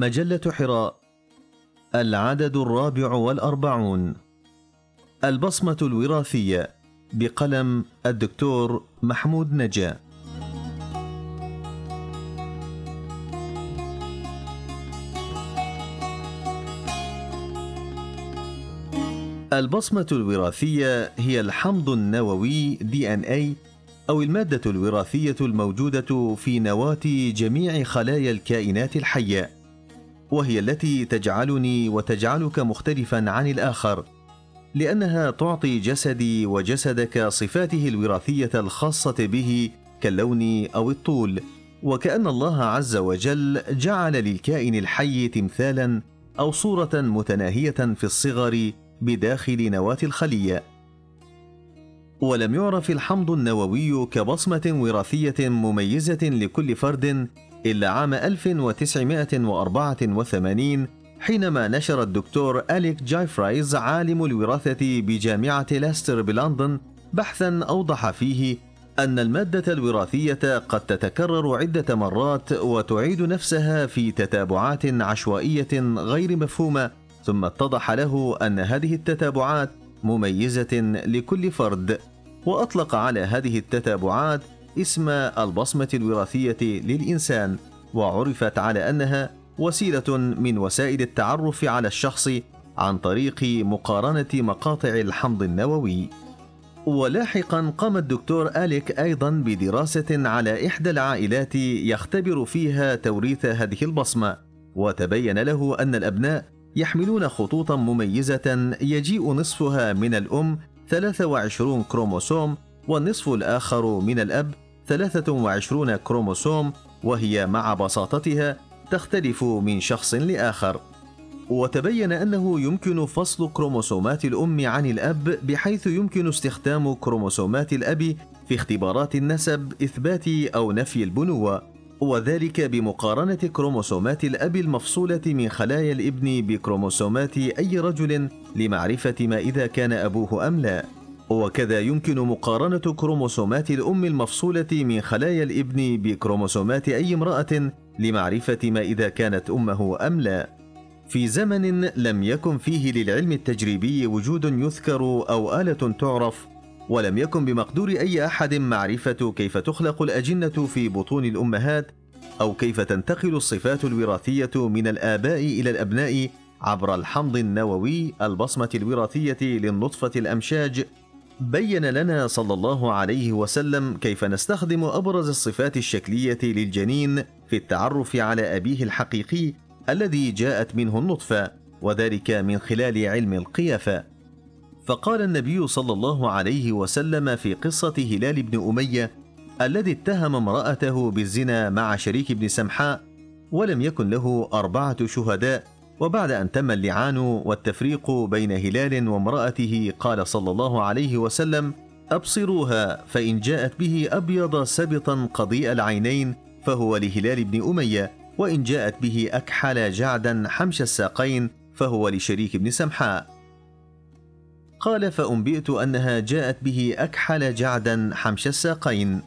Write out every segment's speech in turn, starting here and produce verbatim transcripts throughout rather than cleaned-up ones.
مجلة حراء، العدد الرابع والأربعون، البصمة الوراثية، بقلم الدكتور محمود نجا. البصمة الوراثية هي الحمض النووي دي إن إيه أو المادة الوراثية الموجودة في نواة جميع خلايا الكائنات الحية، وهي التي تجعلني وتجعلك مختلفا عن الآخر، لأنها تعطي جسدي وجسدك صفاته الوراثية الخاصة به كاللون أو الطول، وكأن الله عز وجل جعل للكائن الحي تمثالا أو صورة متناهية في الصغر بداخل نواة الخلية. ولم يعرف الحمض النووي كبصمة وراثية مميزة لكل فرد إلا عام ألف وتسعمائة وأربعة وثمانين، حينما نشر الدكتور أليك جيفريز عالم الوراثة بجامعة لاستر بلندن بحثا أوضح فيه أن المادة الوراثية قد تتكرر عدة مرات وتعيد نفسها في تتابعات عشوائية غير مفهومة، ثم اتضح له أن هذه التتابعات مميزة لكل فرد، وأطلق على هذه التتابعات اسم البصمة الوراثية للإنسان، وعرفت على أنها وسيلة من وسائل التعرف على الشخص عن طريق مقارنة مقاطع الحمض النووي. ولاحقا قام الدكتور أليك أيضا بدراسة على إحدى العائلات يختبر فيها توريث هذه البصمة، وتبين له أن الأبناء يحملون خطوطا مميزة يجيء نصفها من الأم ثلاثة وعشرين كروموسوم والنصف الآخر من الأب ثلاثة وعشرين كروموسوم، وهي مع بساطتها تختلف من شخص لآخر. وتبين أنه يمكن فصل كروموسومات الأم عن الأب، بحيث يمكن استخدام كروموسومات الأب في اختبارات النسب إثبات أو نفي البنوة، وذلك بمقارنة كروموسومات الأب المفصولة من خلايا الابن بكروموسومات أي رجل لمعرفة ما إذا كان أبوه أم لا. وكذا يمكن مقارنة كروموسومات الأم المفصولة من خلايا الابن بكروموسومات أي امرأة لمعرفة ما إذا كانت أمه أم لا. في زمن لم يكن فيه للعلم التجريبي وجود يذكر أو آلة تعرف، ولم يكن بمقدور أي أحد معرفة كيف تخلق الأجنة في بطون الأمهات، أو كيف تنتقل الصفات الوراثية من الآباء إلى الأبناء عبر الحمض النووي، البصمة الوراثية للنطفة الأمشاج. بين لنا صلى الله عليه وسلم كيف نستخدم أبرز الصفات الشكلية للجنين في التعرف على أبيه الحقيقي الذي جاءت منه النطفة، وذلك من خلال علم القيافة. فقال النبي صلى الله عليه وسلم في قصة هلال بن أمية الذي اتهم امرأته بالزنا مع شريك بن سمحاء، ولم يكن له أربعة شهداء، وبعد أن تم اللعان والتفريق بين هلال وامرأته قال صلى الله عليه وسلم: أبصروها، فإن جاءت به أبيض سبطا قضيء العينين فهو لهلال بن أمية، وإن جاءت به أكحل جعدا حمش الساقين فهو لشريك بن سمحاء. قال: فأنبئت أنها جاءت به أكحل جعدا حمش الساقين.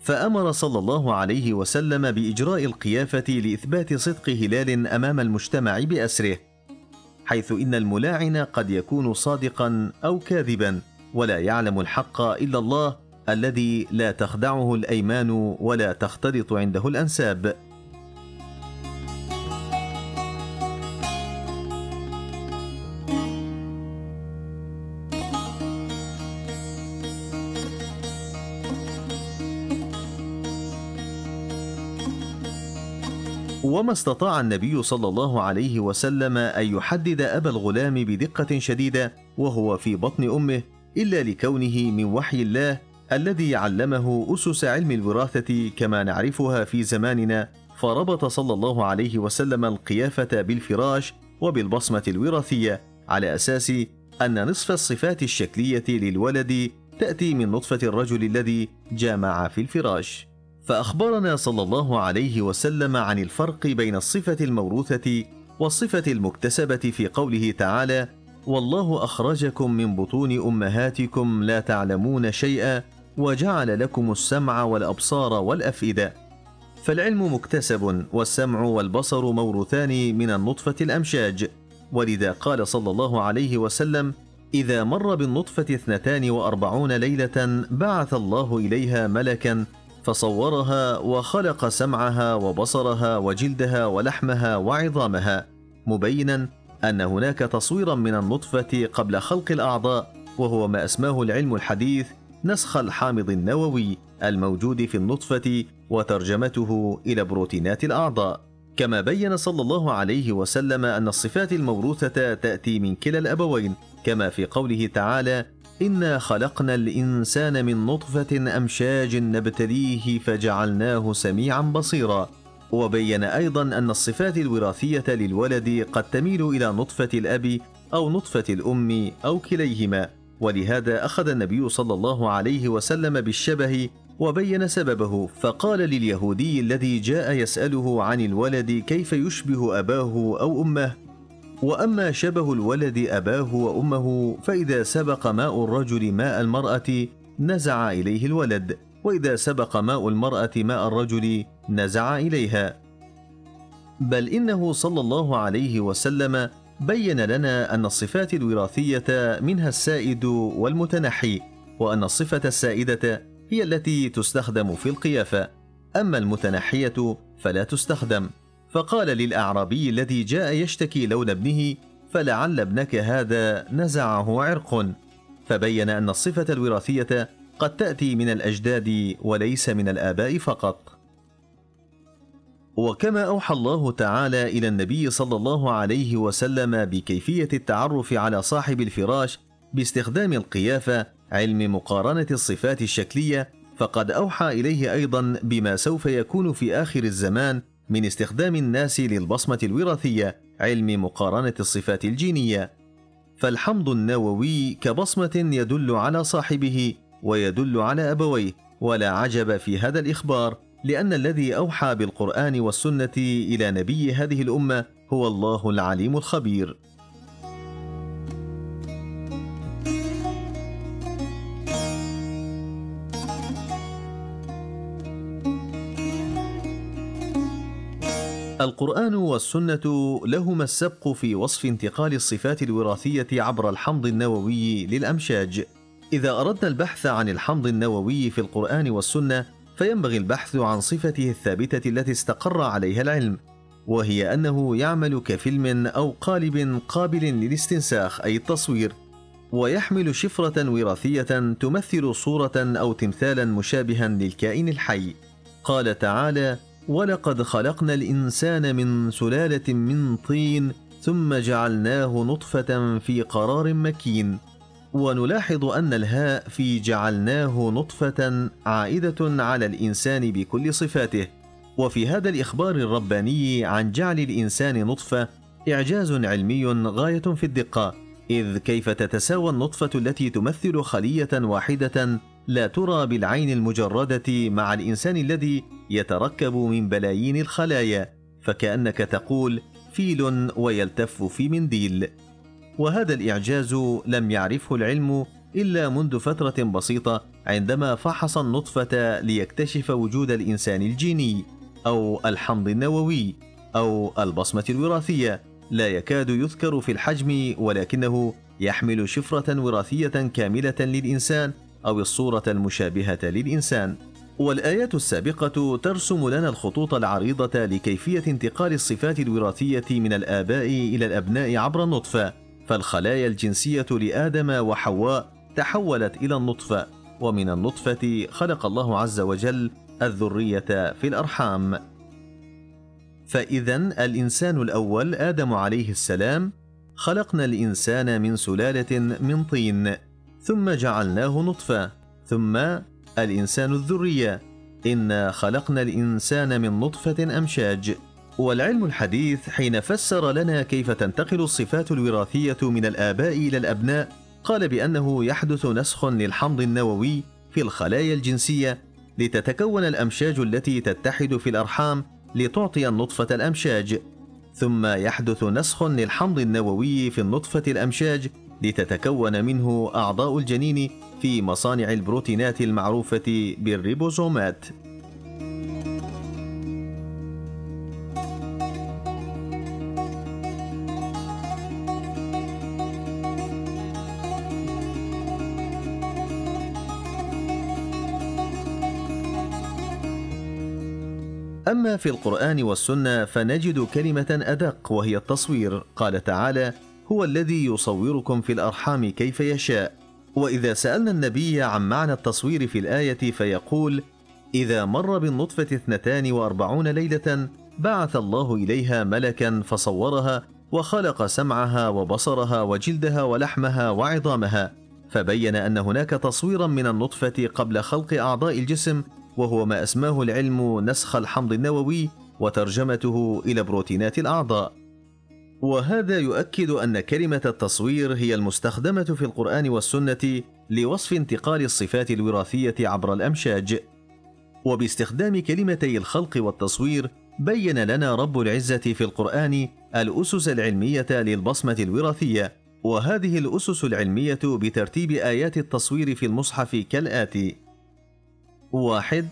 فأمر صلى الله عليه وسلم بإجراء القيافة لإثبات صدق هلال أمام المجتمع بأسره، حيث إن الملاعن قد يكون صادقا أو كاذبا، ولا يعلم الحق إلا الله الذي لا تخدعه الأيمان ولا تختلط عنده الأنساب. وما استطاع النبي صلى الله عليه وسلم أن يحدد أبا الغلام بدقة شديدة وهو في بطن أمه، إلا لكونه من وحي الله الذي علمه أسس علم الوراثة كما نعرفها في زماننا، فربط صلى الله عليه وسلم القيافة بالفراش وبالبصمة الوراثية على أساس أن نصف الصفات الشكلية للولد تأتي من نطفة الرجل الذي جامع في الفراش. فأخبرنا صلى الله عليه وسلم عن الفرق بين الصفة الموروثة والصفة المكتسبة في قوله تعالى: والله أخرجكم من بطون أمهاتكم لا تعلمون شيئا وجعل لكم السمع والأبصار والأفئدة. فالعلم مكتسب والسمع والبصر موروثان من النطفة الأمشاج، ولذا قال صلى الله عليه وسلم: إذا مر بالنطفة اثنتان وأربعون ليلة بعث الله إليها ملكا فصورها وخلق سمعها وبصرها وجلدها ولحمها وعظامها، مبينا أن هناك تصويرا من النطفة قبل خلق الأعضاء، وهو ما أسماه العلم الحديث نسخ الحامض النووي الموجود في النطفة وترجمته إلى بروتينات الأعضاء. كما بين صلى الله عليه وسلم أن الصفات الموروثة تأتي من كلا الأبوين، كما في قوله تعالى: إنا خلقنا الإنسان من نطفة أمشاج نبتليه فجعلناه سميعا بصيرا. وبين أيضا أن الصفات الوراثية للولد قد تميل إلى نطفة الأب أو نطفة الأم أو كليهما، ولهذا أخذ النبي صلى الله عليه وسلم بالشبه وبين سببه، فقال لليهودي الذي جاء يسأله عن الولد كيف يشبه أباه أو أمه: وأما شبه الولد أباه وأمه فإذا سبق ماء الرجل ماء المرأة نزع إليه الولد، وإذا سبق ماء المرأة ماء الرجل نزع إليها. بل إنه صلى الله عليه وسلم بين لنا أن الصفات الوراثية منها السائد والمتنحي، وأن الصفة السائدة هي التي تستخدم في القيافة، أما المتنحية فلا تستخدم. فقال للأعرابي الذي جاء يشتكي لون ابنه: فلعل ابنك هذا نزعه عرق. فبين أن الصفة الوراثية قد تأتي من الأجداد وليس من الآباء فقط. وكما أوحى الله تعالى إلى النبي صلى الله عليه وسلم بكيفية التعرف على صاحب الفراش باستخدام القيافة علم مقارنة الصفات الشكلية، فقد أوحى إليه أيضا بما سوف يكون في آخر الزمان من استخدام الناس للبصمة الوراثية علم مقارنة الصفات الجينية. فالحمض النووي كبصمة يدل على صاحبه ويدل على أبويه، ولا عجب في هذا الإخبار، لأن الذي أوحى بالقرآن والسنة إلى نبي هذه الأمة هو الله العليم الخبير. القرآن والسنة لهما السبق في وصف انتقال الصفات الوراثية عبر الحمض النووي للأمشاج. إذا أردنا البحث عن الحمض النووي في القرآن والسنة فينبغي البحث عن صفته الثابتة التي استقر عليها العلم، وهي أنه يعمل كفيلم أو قالب قابل للاستنساخ أي التصوير، ويحمل شفرة وراثية تمثل صورة أو تمثالا مشابها للكائن الحي. قال تعالى: ولقد خلقنا الإنسان من سلالة من طين ثم جعلناه نطفة في قرار مكين. ونلاحظ أن الهاء في جعلناه نطفة عائدة على الإنسان بكل صفاته، وفي هذا الإخبار الرباني عن جعل الإنسان نطفة إعجاز علمي غاية في الدقة، إذ كيف تتساوى النطفة التي تمثل خلية واحدة لا ترى بالعين المجردة مع الإنسان الذي يتركب من بلايين الخلايا، فكأنك تقول فيل ويلتف في منديل. وهذا الإعجاز لم يعرفه العلم إلا منذ فترة بسيطة عندما فحص النطفة ليكتشف وجود الإنسان الجيني أو الحمض النووي أو البصمة الوراثية، لا يكاد يذكر في الحجم ولكنه يحمل شفرة وراثية كاملة للإنسان أو الصورة المشابهة للإنسان. والآيات السابقة ترسم لنا الخطوط العريضة لكيفية انتقال الصفات الوراثية من الآباء إلى الأبناء عبر النطفة، فالخلايا الجنسية لآدم وحواء تحولت إلى النطفة، ومن النطفة خلق الله عز وجل الذرية في الأرحام. فإذا الإنسان الأول آدم عليه السلام: خلقنا الإنسان من سلالة من طين ثم جعلناه نطفة، ثم الإنسان الذرية: إنا خلقنا الإنسان من نطفة أمشاج. والعلم الحديث حين فسر لنا كيف تنتقل الصفات الوراثية من الآباء إلى الأبناء قال بأنه يحدث نسخ للحمض النووي في الخلايا الجنسية لتتكون الأمشاج التي تتحد في الأرحام لتعطي النطفة الأمشاج، ثم يحدث نسخ للحمض النووي في النطفة الأمشاج لتتكون منه أعضاء الجنين في مصانع البروتينات المعروفة بالريبوزومات. أما في القرآن والسنة فنجد كلمة أدق وهي التصوير، قال تعالى: هو الذي يصوركم في الأرحام كيف يشاء. وإذا سألنا النبي عن معنى التصوير في الآية فيقول: إذا مر بالنطفة اثنتان وأربعون ليلة بعث الله إليها ملكا فصورها وخلق سمعها وبصرها وجلدها ولحمها وعظامها. فبين أن هناك تصويرا من النطفة قبل خلق أعضاء الجسم، وهو ما أسماه العلم نسخ الحمض النووي وترجمته إلى بروتينات الأعضاء. وهذا يؤكد أن كلمة التصوير هي المستخدمة في القرآن والسنة لوصف انتقال الصفات الوراثية عبر الأمشاج. وباستخدام كلمتي الخلق والتصوير بين لنا رب العزة في القرآن الأسس العلمية للبصمة الوراثية، وهذه الأسس العلمية بترتيب آيات التصوير في المصحف كالآتي: واحد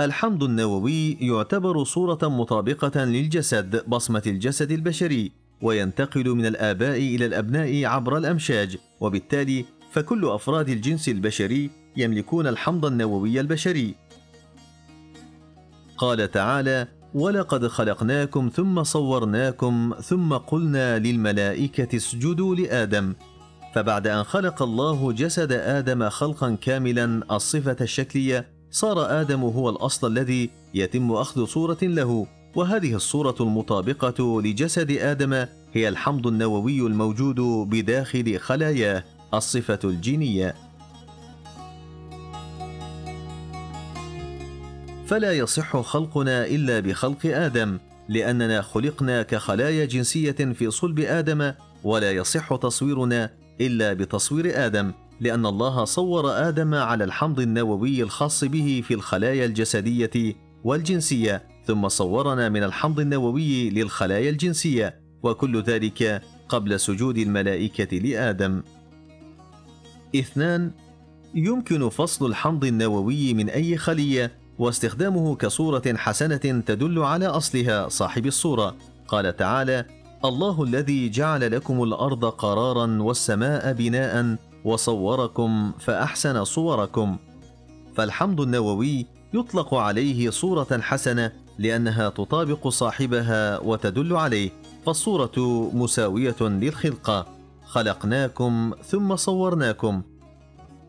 الحمض النووي يعتبر صورة مطابقة للجسد، بصمة الجسد البشري، وينتقل من الآباء إلى الأبناء عبر الأمشاج، وبالتالي فكل أفراد الجنس البشري يملكون الحمض النووي البشري. قال تعالى: ولقد خلقناكم ثم صورناكم ثم قلنا للملائكة اسجدوا لآدم. فبعد أن خلق الله جسد آدم خلقا كاملا الصفة الشكلية، صار آدم هو الأصل الذي يتم أخذ صورة له، وهذه الصورة المطابقة لجسد آدم هي الحمض النووي الموجود بداخل خلاياه، الصفة الجينية. فلا يصح خلقنا إلا بخلق آدم، لأننا خلقنا كخلايا جنسية في صلب آدم، ولا يصح تصويرنا إلا بتصوير آدم، لأن الله صور آدم على الحمض النووي الخاص به في الخلايا الجسدية والجنسية، ثم صورنا من الحمض النووي للخلايا الجنسية، وكل ذلك قبل سجود الملائكة لآدم. اثنان يمكن فصل الحمض النووي من أي خلية واستخدامه كصورة حسنة تدل على أصلها صاحب الصورة. قال تعالى: الله الذي جعل لكم الأرض قرارا والسماء بناء وصوركم فأحسن صوركم. فالحمض النووي يطلق عليه صورة حسنة لأنها تطابق صاحبها وتدل عليه، فالصورة مساوية للخلقة، خلقناكم ثم صورناكم،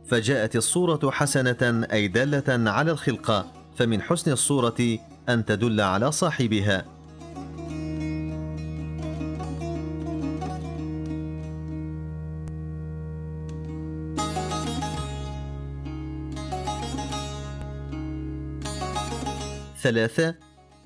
فجاءت الصورة حسنة أي دالة على الخلقة، فمن حسن الصورة أن تدل على صاحبها. ثلاثة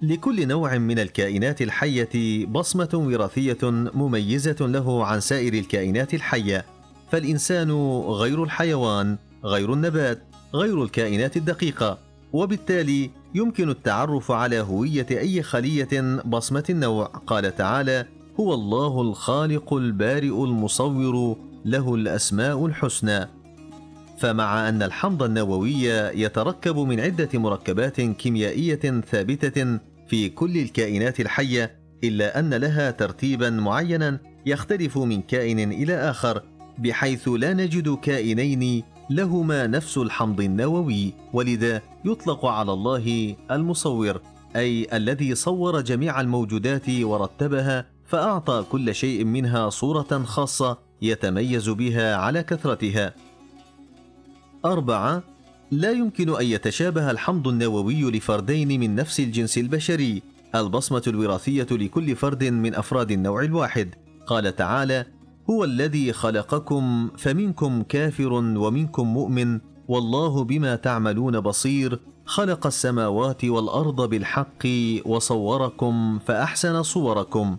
لكل نوع من الكائنات الحية بصمة وراثية مميزة له عن سائر الكائنات الحية، فالإنسان غير الحيوان، غير النبات، غير الكائنات الدقيقة، وبالتالي يمكن التعرف على هوية أي خلية بصمة النوع. قال تعالى: هو الله الخالق البارئ المصور له الأسماء الحسنى. فمع أن الحمض النووي يتركب من عدة مركبات كيميائية ثابتة في كل الكائنات الحية، إلا أن لها ترتيبا معينا يختلف من كائن إلى آخر، بحيث لا نجد كائنين لهما نفس الحمض النووي، ولذا يطلق على الله المصور، أي الذي صور جميع الموجودات ورتبها، فأعطى كل شيء منها صورة خاصة يتميز بها على كثرتها. أربعة لا يمكن أن يتشابه الحمض النووي لفردين من نفس الجنس البشري، البصمة الوراثية لكل فرد من أفراد النوع الواحد. قال تعالى: هو الذي خلقكم فمنكم كافر ومنكم مؤمن والله بما تعملون بصير، خلق السماوات والأرض بالحق وصوركم فأحسن صوركم.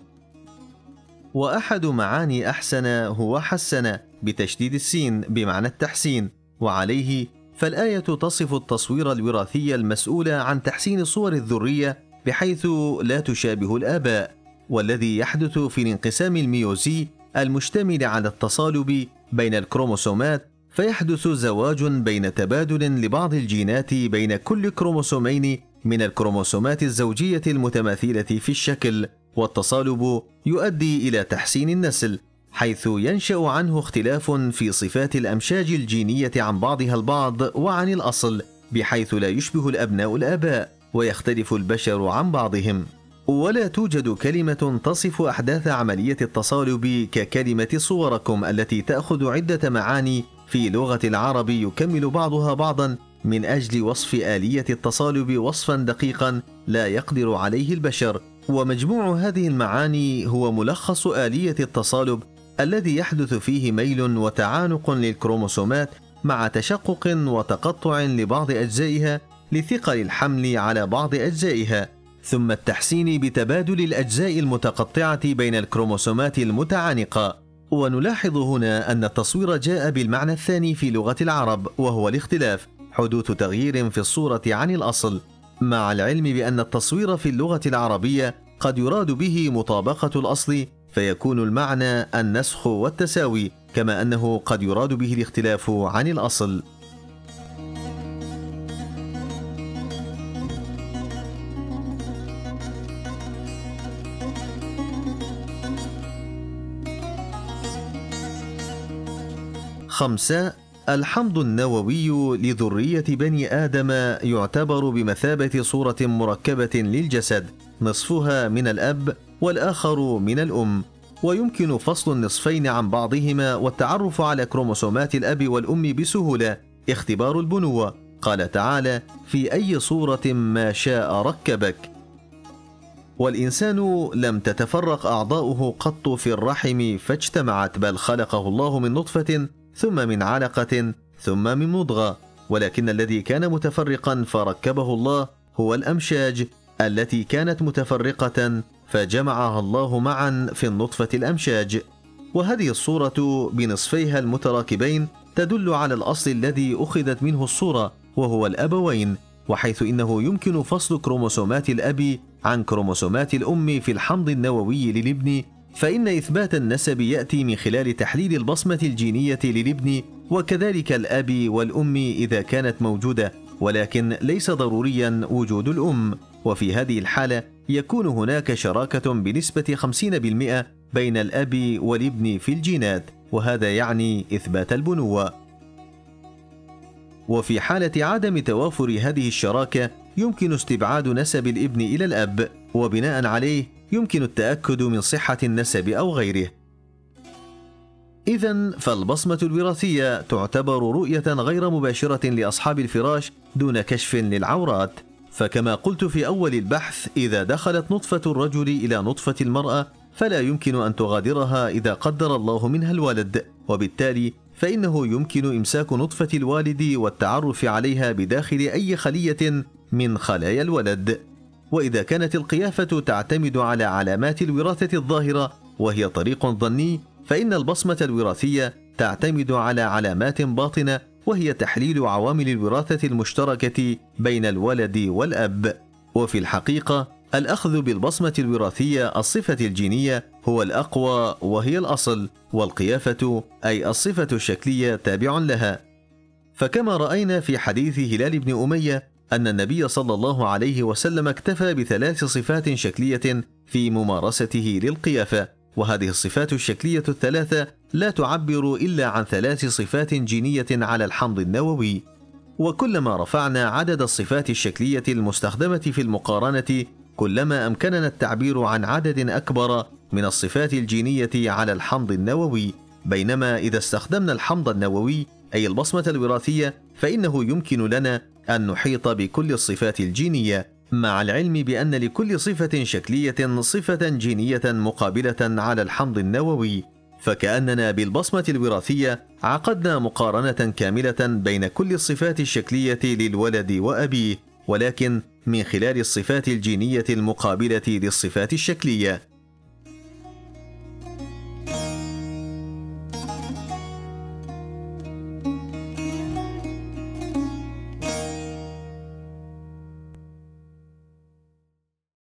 وأحد معاني أحسن هو حسن بتشديد السين بمعنى التحسين، وعليه فالآية تصف التصوير الوراثي المسؤول عن تحسين صور الذرية بحيث لا تشابه الآباء، والذي يحدث في الانقسام الميوزي المشتمل على التصالب بين الكروموسومات، فيحدث زواج بين تبادل لبعض الجينات بين كل كروموسومين من الكروموسومات الزوجية المتماثلة في الشكل، والتصالب يؤدي إلى تحسين النسل، حيث ينشأ عنه اختلاف في صفات الأمشاج الجينية عن بعضها البعض وعن الأصل، بحيث لا يشبه الأبناء الآباء، ويختلف البشر عن بعضهم، ولا توجد كلمة تصف أحداث عملية التصالب ككلمة صوركم التي تأخذ عدة معاني في لغة العرب يكمل بعضها بعضا من أجل وصف آلية التصالب وصفا دقيقا لا يقدر عليه البشر. ومجموع هذه المعاني هو ملخص آلية التصالب الذي يحدث فيه ميل وتعانق للكروموسومات مع تشقق وتقطع لبعض أجزائها لثقل الحمل على بعض أجزائها، ثم التحسين بتبادل الأجزاء المتقطعة بين الكروموسومات المتعانقة. ونلاحظ هنا أن التصوير جاء بالمعنى الثاني في لغة العرب، وهو الاختلاف، حدوث تغيير في الصورة عن الأصل، مع العلم بأن التصوير في اللغة العربية قد يراد به مطابقة الأصل فيكون المعنى النسخ والتساوي، كما أنه قد يراد به الاختلاف عن الأصل. خمسة. الحمض النووي لذرية بني آدم يعتبر بمثابة صورة مركبة للجسد، نصفها من الأب والآخر من الأم، ويمكن فصل النصفين عن بعضهما والتعرف على كروموسومات الأب والأم بسهولة، اختبار البنوة. قال تعالى: في أي صورة ما شاء ركبك. والإنسان لم تتفرق أعضاؤه قط في الرحم فاجتمعت، بل خلقه الله من نطفة ثم من علقة ثم من مضغة، ولكن الذي كان متفرقا فركبه الله هو الأمشاج التي كانت متفرقة فجمعها الله معا في النطفة الأمشاج. وهذه الصورة بنصفيها المتراكبين تدل على الأصل الذي أخذت منه الصورة وهو الأبوين، وحيث إنه يمكن فصل كروموسومات الأب عن كروموسومات الأم في الحمض النووي للابن، فإن إثبات النسب يأتي من خلال تحليل البصمة الجينية للابن وكذلك الأب والأم إذا كانت موجودة، ولكن ليس ضروريا وجود الأم، وفي هذه الحالة يكون هناك شراكة بنسبة خمسين بالمئة بين الأب والابن في الجينات، وهذا يعني إثبات البنوة. وفي حالة عدم توافر هذه الشراكة يمكن استبعاد نسب الابن إلى الأب، وبناء عليه يمكن التأكد من صحة النسب أو غيره. إذن فالبصمة الوراثية تعتبر رؤية غير مباشرة لأصحاب الفراش دون كشف للعورات، فكما قلت في أول البحث إذا دخلت نطفة الرجل إلى نطفة المرأة فلا يمكن أن تغادرها إذا قدر الله منها الولد، وبالتالي فإنه يمكن إمساك نطفة الوالد والتعرف عليها بداخل أي خلية من خلايا الولد. وإذا كانت القيافة تعتمد على علامات الوراثة الظاهرة وهي طريق ظني، فإن البصمة الوراثية تعتمد على علامات باطنة وهي تحليل عوامل الوراثة المشتركة بين الولد والأب. وفي الحقيقة الأخذ بالبصمة الوراثية الصفة الجينية هو الأقوى وهي الأصل، والقيافة أي الصفة الشكلية تابع لها. فكما رأينا في حديث هلال بن أمية أن النبي صلى الله عليه وسلم اكتفى بثلاث صفات شكلية في ممارسته للقيافة، وهذه الصفات الشكلية الثلاثة لا تعبر إلا عن ثلاث صفات جينية على الحمض النووي. وكلما رفعنا عدد الصفات الشكلية المستخدمة في المقارنة كلما أمكننا التعبير عن عدد أكبر من الصفات الجينية على الحمض النووي، بينما إذا استخدمنا الحمض النووي أي البصمة الوراثية فإنه يمكن لنا أن نحيط بكل الصفات الجينية، مع العلم بأن لكل صفة شكلية صفة جينية مقابلة على الحمض النووي، فكأننا بالبصمة الوراثية عقدنا مقارنة كاملة بين كل الصفات الشكلية للولد وأبيه، ولكن من خلال الصفات الجينية المقابلة للصفات الشكلية،